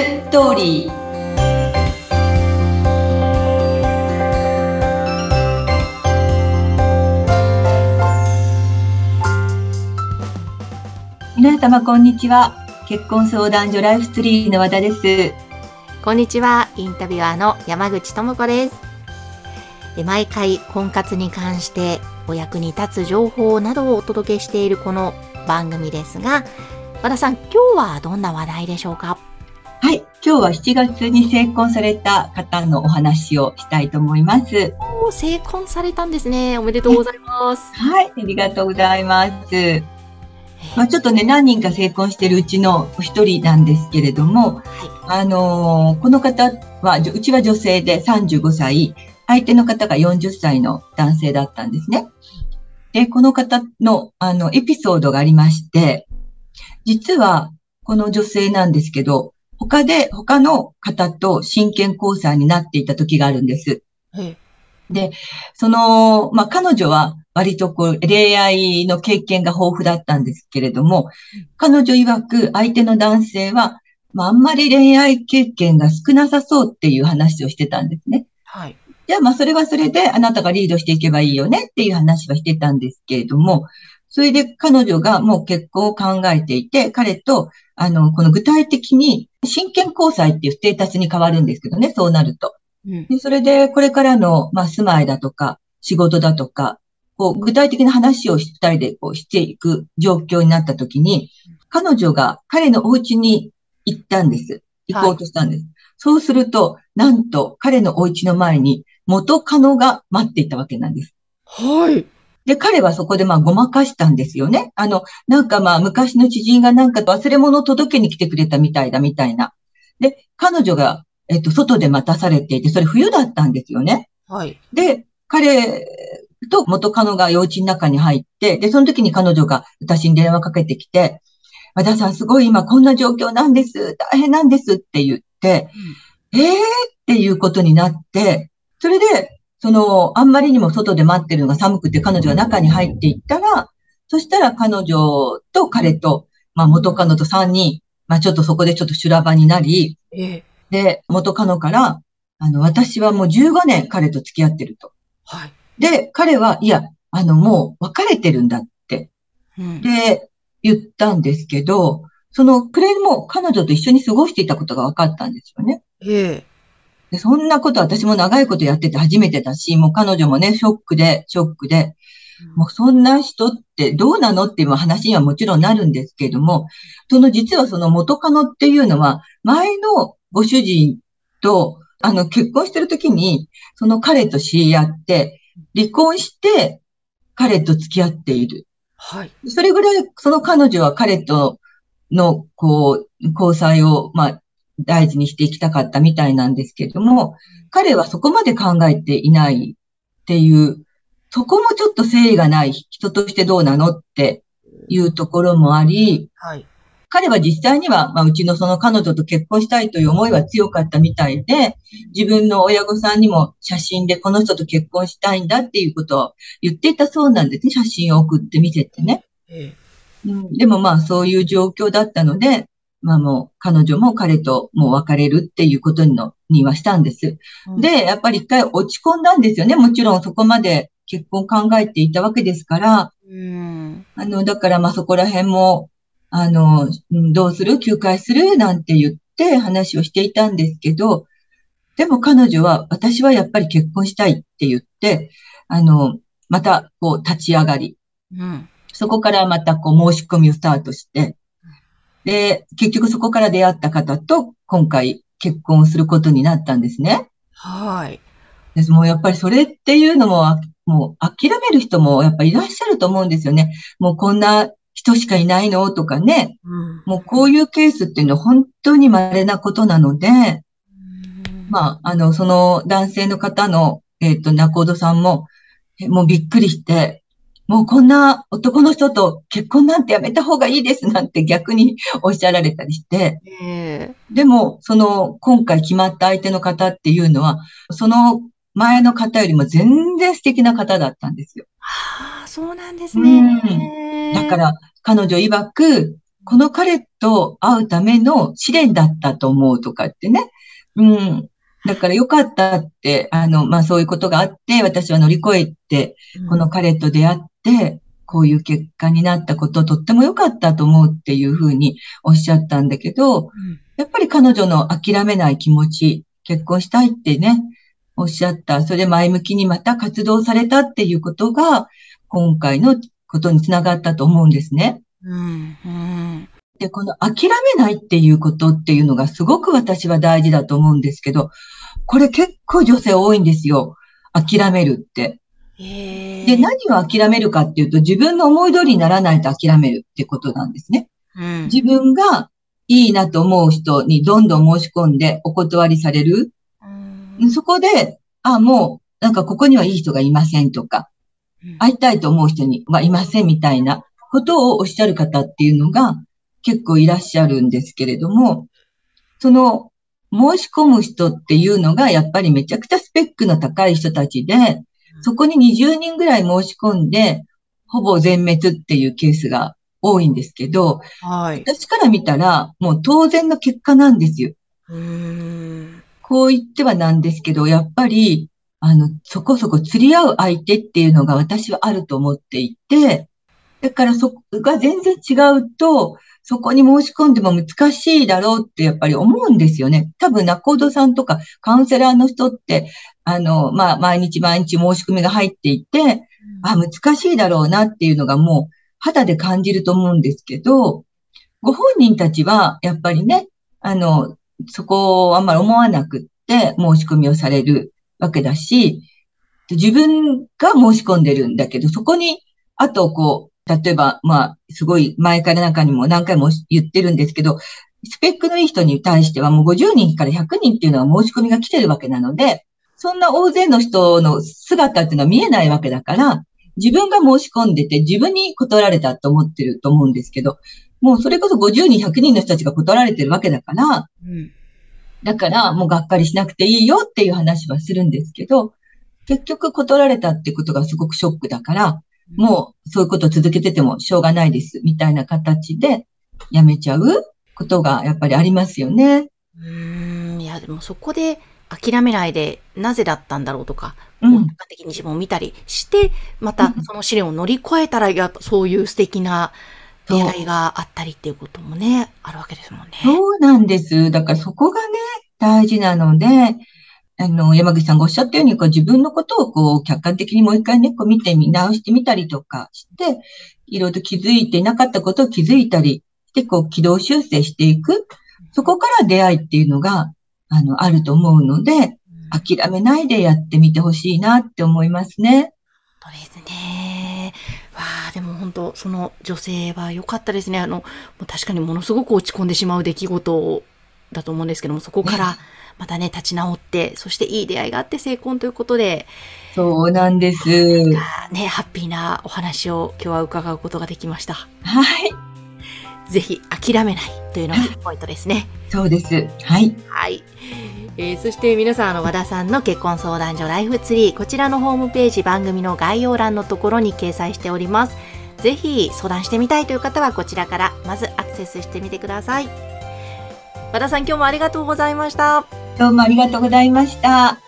ストーリー。皆様こんにちは。結婚相談所ライフツリーの和田です。こんにちは。インタビュアーの山口智子です。毎回婚活に関してお役に立つ情報などをお届けしているこの番組ですが、和田さん、今日はどんな話題でしょうか？はい、今日は7月に成婚された方のお話をしたいと思います。成婚されたんですね。おめでとうございます。はい、ありがとうございます。ちょっとね、何人か成婚しているうちの一人なんですけれども、はい、この方はうちは女性で35歳、相手の方が40歳の男性だったんですね。で、この方の、エピソードがありまして、実は、この女性なんですけど、他の方と真剣交際になっていた時があるんです。はい、で、彼女は割と恋愛の経験が豊富だったんですけれども、彼女曰く相手の男性は、あんまり恋愛経験が少なさそうっていう話をしてたんですね。はい。じゃあそれはそれであなたがリードしていけばいいよねっていう話はしてたんですけれども、それで彼女がもう結婚を考えていて、彼と、この具体的に真剣交際っていうステータスに変わるんですけどね、そうなると。で、それでこれからの、住まいだとか仕事だとか、具体的な話を2人でしていく状況になった時に、彼女が彼のお家に行ったんです。行こうとしたんです。はい、そうすると、なんと彼のお家の前に元カノが待っていたわけなんです。はい。で、彼はそこでごまかしたんですよね。昔の知人が忘れ物を届けに来てくれたみたいだみたいな。で、彼女が、外で待たされていて、それ冬だったんですよね。はい。で、彼と元カノが幼稚の中に入って、で、その時に彼女が私に電話かけてきて、和田さんすごい今こんな状況なんです。大変なんですって言って、っていうことになって、それで、あんまりにも外で待ってるのが寒くて彼女が中に入っていったら、そしたら彼女と彼と、元カノと3人、そこでちょっと修羅場になり、で、元カノから、私はもう15年彼と付き合ってると。はい。で、彼は、いや、もう別れてるんだって。うん、で、言ったんですけど、これも彼女と一緒に過ごしていたことが分かったんですよね。で、そんなこと私も長いことやってて初めてだし、もう彼女もね、ショックで、もうそんな人ってどうなのっていう話にはもちろんなるんですけれども、実は元カノっていうのは、前のご主人と、結婚してる時に、彼と知り合って、離婚して、彼と付き合っている。はい。それぐらい、彼女は彼との、交際を、大事にしていきたかったみたいなんですけれども、彼はそこまで考えていないっていう、そこもちょっと誠意がない人としてどうなのっていうところもあり、はい、彼は実際には、うちの彼女と結婚したいという思いは強かったみたいで、自分の親御さんにも写真でこの人と結婚したいんだっていうことを言っていたそうなんですね。写真を送って見せてね。でもそういう状況だったので、もう彼女も彼ともう別れるっていうことにはしたんです。で、やっぱり一回落ち込んだんですよね。もちろんそこまで結婚考えていたわけですから。だからそこら辺も、どうする？休会する？なんて言って話をしていたんですけど、でも彼女は私はやっぱり結婚したいって言って、また立ち上がり。そこからまた申し込みをスタートして、で、結局そこから出会った方と今回結婚することになったんですね。はい。です。もうやっぱりそれっていうのも、もう諦める人もやっぱりいらっしゃると思うんですよね。もうこんな人しかいないのとかね。もうこういうケースっていうのは本当に稀なことなので、その男性の方の、仲人さんも、もうびっくりして、もうこんな男の人と結婚なんてやめた方がいいですなんて逆におっしゃられたりして。でも、今回決まった相手の方っていうのは、その前の方よりも全然素敵な方だったんですよ。そうなんですね。だから、彼女曰く、この彼と会うための試練だったと思うとかってね。うん。だから良かったって、まあ、そういうことがあって、私は乗り越えて、この彼と出会って、こういう結果になったこと、とっても良かったと思うっていうふうにおっしゃったんだけど、やっぱり彼女の諦めない気持ち、結婚したいってね、おっしゃった。それで前向きにまた活動されたっていうことが、今回のことにつながったと思うんですね。うんうん、で、この諦めないっていうことっていうのがすごく私は大事だと思うんですけど、これ結構女性多いんですよ。諦めるって。で、何を諦めるかっていうと、自分の思い通りにならないと諦めるってことなんですね。うん、自分がいいなと思う人にどんどん申し込んでお断りされる。うん、そこで、あ、もう、なんかここにはいい人がいませんとか、会いたいと思う人にはいませんみたいなことをおっしゃる方っていうのが結構いらっしゃるんですけれども、その申し込む人っていうのがやっぱりめちゃくちゃスペックの高い人たちで、そこに20人ぐらい申し込んで、ほぼ全滅っていうケースが多いんですけど、はい、私から見たらもう当然の結果なんですよ。こう言ってはなんですけど、やっぱり、そこそこ釣り合う相手っていうのが私はあると思っていて、だからそこが全然違うと、そこに申し込んでも難しいだろうってやっぱり思うんですよね。多分、仲人さんとかカウンセラーの人って、まあ、毎日毎日申し込みが入っていて、あ、難しいだろうなっていうのがもう肌で感じると思うんですけど、ご本人たちはやっぱりね、そこをあんまり思わなくって申し込みをされるわけだし、自分が申し込んでるんだけど、そこに、あとこう、例えば、まあ、すごい前から中にも何回も言ってるんですけど、スペックのいい人に対してはもう50人から100人っていうのは申し込みが来てるわけなので、そんな大勢の人の姿っていうのは見えないわけだから、自分が申し込んでて自分に断られたと思ってると思うんですけど、もうそれこそ50人、100人の人たちが断られてるわけだから、だからもうがっかりしなくていいよっていう話はするんですけど、結局断られたってことがすごくショックだから、もうそういうことを続けててもしょうがないですみたいな形でやめちゃうことがやっぱりありますよね。いや、でもそこで諦めないでなぜだったんだろうとか、客観的に自分を見たりして、またその試練を乗り越えたら、やっぱそういう素敵な出会いがあったりっていうこともね、あるわけですもんね。そうなんです。だからそこがね、大事なので、山口さんがおっしゃったように、こう自分のことをこう客観的にもう一回ね、こう見てみ直してみたりとかして、いろいろと気づいていなかったことを気づいたりして、こう軌道修正していく。そこから出会いっていうのが、あると思うので、諦めないでやってみてほしいなって思いますね。そうですね。わあ、でも本当、その女性は良かったですね。確かにものすごく落ち込んでしまう出来事だと思うんですけども、そこからまたね、立ち直って、そしていい出会いがあって成婚ということで。そうなんです。ね、ハッピーなお話を今日は伺うことができました。はい。ぜひ諦めないというのがポイントですね。そうです。はい。はい。そして皆さん、和田さんの結婚相談所ライフツリー、こちらのホームページ、番組の概要欄のところに掲載しております。ぜひ相談してみたいという方はこちらからまずアクセスしてみてください。和田さん、今日もありがとうございました。どうもありがとうございました。